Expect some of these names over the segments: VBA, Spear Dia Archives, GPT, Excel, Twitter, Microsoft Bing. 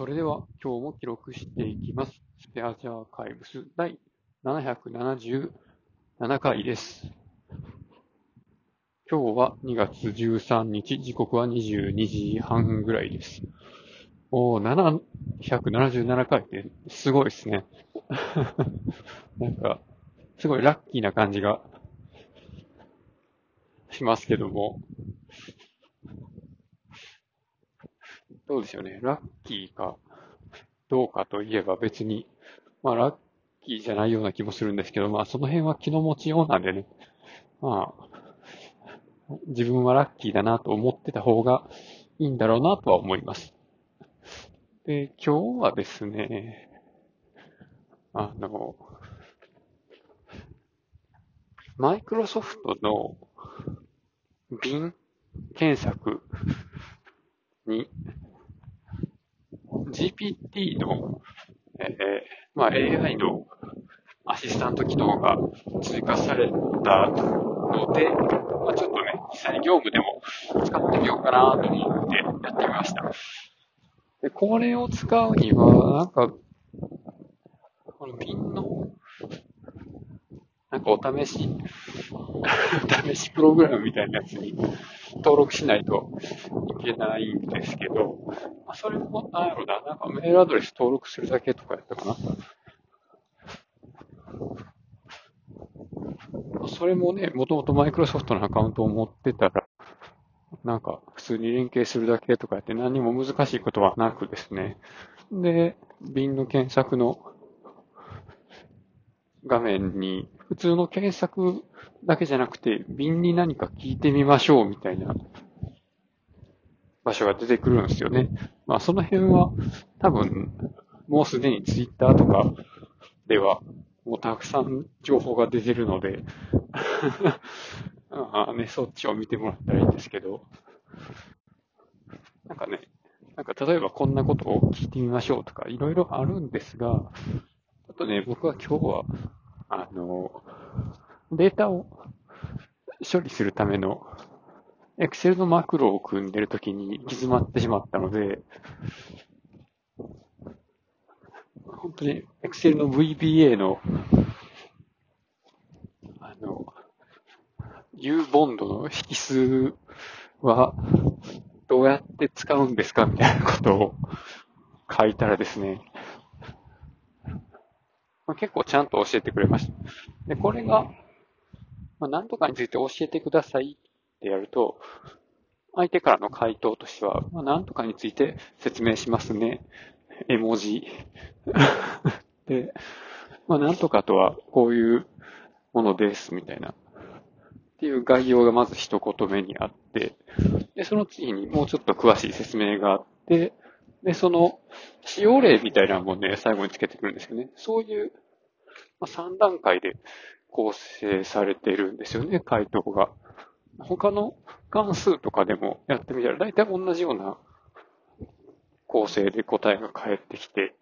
それでは今日も記録していきます。スペアジアアーカイブス第777回です。今日は2月13日、時刻は22時半ぐらいです。777回ってすごいですね。なんか、すごいラッキーな感じがしますけども。どうでしょうね。ラッキーかどうかといえば別に、ラッキーじゃないような気もするんですけど、その辺は気の持ちようなんでね。自分はラッキーだなと思ってた方がいいんだろうなとは思います。で、今日はですね、マイクロソフトのBing検索に、GPT の、AI のアシスタント機能が追加されたので、ちょっとね、実際に業務でも使ってみようかなと思ってやってみました。で、これを使うには、Bing の、お試し、プログラムみたいなやつに登録しないといけないんですけど、それも、メールアドレス登録するだけとかやったかな。それもね、もともとマイクロソフトのアカウントを持ってたら、普通に連携するだけとかやって何も難しいことはなくですね。で、Bingの検索の画面に、普通の検索だけじゃなくて、Bingに何か聞いてみましょうみたいな場所が出てくるんですよね。その辺は多分もうすでにツイッターとかではもうたくさん情報が出てるので、そっちを見てもらったらいいんですけど、例えばこんなことを聞いてみましょうとかいろいろあるんですが、あとね、僕は今日はデータを処理するための Excel のマクロを組んでるときに行き詰まってしまったので、本当に Excel の VBA のU ボンドの引数はどうやって使うんですかみたいなことを書いたらですね、結構ちゃんと教えてくれました。で、これが、何とかについて教えてくださいってやると、相手からの回答としては、何とかについて説明しますね。絵文字。で、何とかとはこういうものです、みたいな。っていう概要がまず一言目にあって、で、その次にもうちょっと詳しい説明があって、で、その、使用例みたいなのもね、最後につけてくるんですよね。そういう、3段階で構成されているんですよね、回答が。他の関数とかでもやってみたら、大体同じような構成で答えが返ってきて、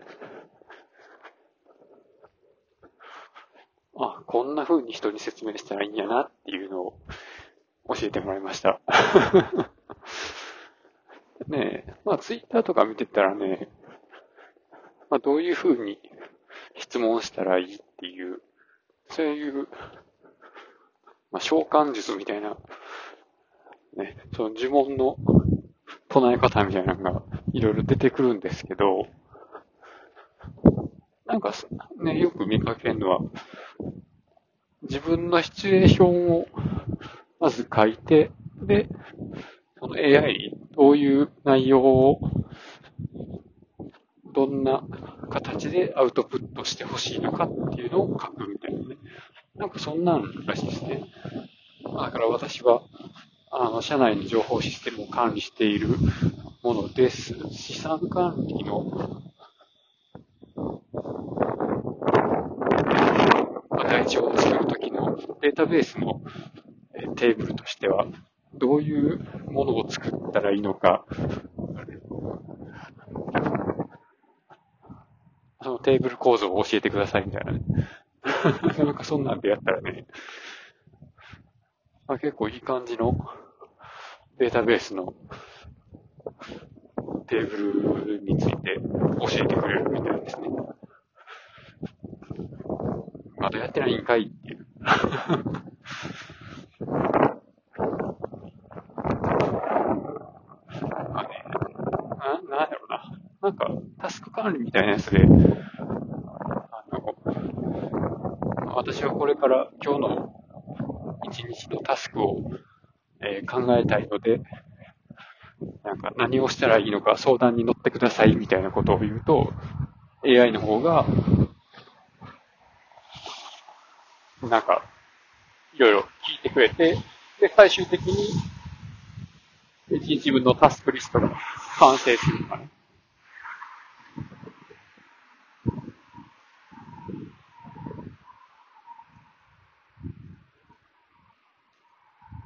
こんな風に人に説明したらいいんやなっていうのを教えてもらいました。ねえ、ツイッターとか見てたらね、どういうふうに質問したらいいっていう、そういう、召喚術みたいな、ね、その呪文の唱え方みたいなのがいろいろ出てくるんですけど、よく見かけるのは、自分のシチュエーションをまず書いて、で、その AI、どういう内容を、どんな形でアウトプットしてほしいのかっていうのを書くみたいなね。そんなんらしいですね。だから私は、社内の情報システムを管理しているものです。資産管理の、台帳を作るときのデータベースのテーブルとしては、どういうものを作ったらいいのか、そのテーブル構造を教えてくださいみたいなね。そんなんでやったらね、結構いい感じのデータベースのテーブルについて教えてくれるみたいですね。まだやってないんかいっていう。なんかタスク管理みたいなやつで、私はこれから今日の一日のタスクを、考えたいので、なんか何をしたらいいのか相談に乗ってくださいみたいなことを言うと、AI の方がなんかいろいろ聞いてくれて、で最終的に一日分のタスクリストが完成するのかな。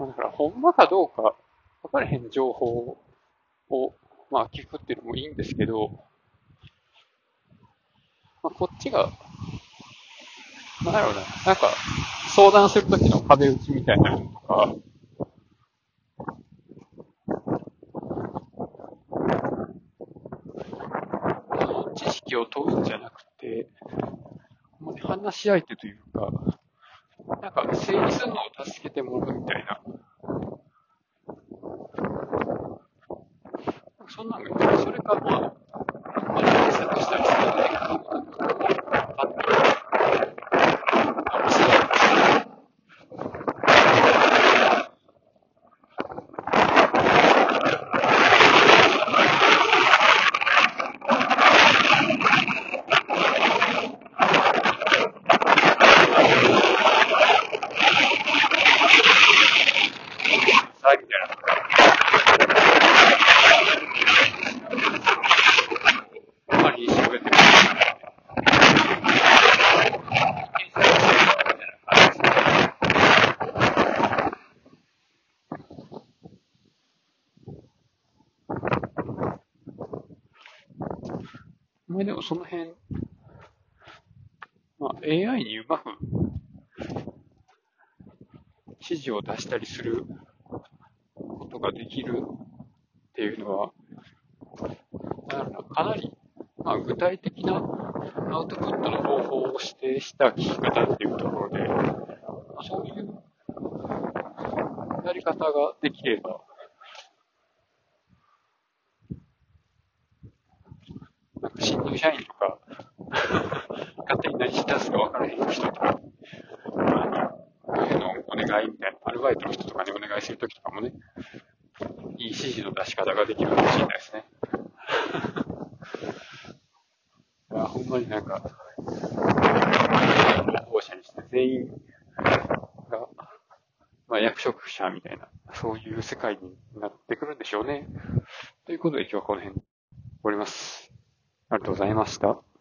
だから、ほんまかどうか分からへん情報を、聞くっていうのもいいんですけど、こっちが、相談するときの壁打ちみたいなのとか、知識を問うんじゃなくて、話し相手というか、整理するのを助けてもらうみたいな。そんなの、それか、検索したりするので、パッと。でもその辺、AI にうまく指示を出したりすることができるっていうのは、かなり、具体的なアウトプットの方法を指定した聞き方っていうところで、そういうやり方ができれば、新入社員とか、勝手に何したすか分からへん人とか、こういうのをお願いみたいな、アルバイトの人とかにお願いするときとかもね、いい指示の出し方ができるかもしれないですね。いや、ほんまに候補者にして全員が、役職者みたいな、そういう世界になってくるんでしょうね。ということで今日はこの辺で終わります。ありがとうございました。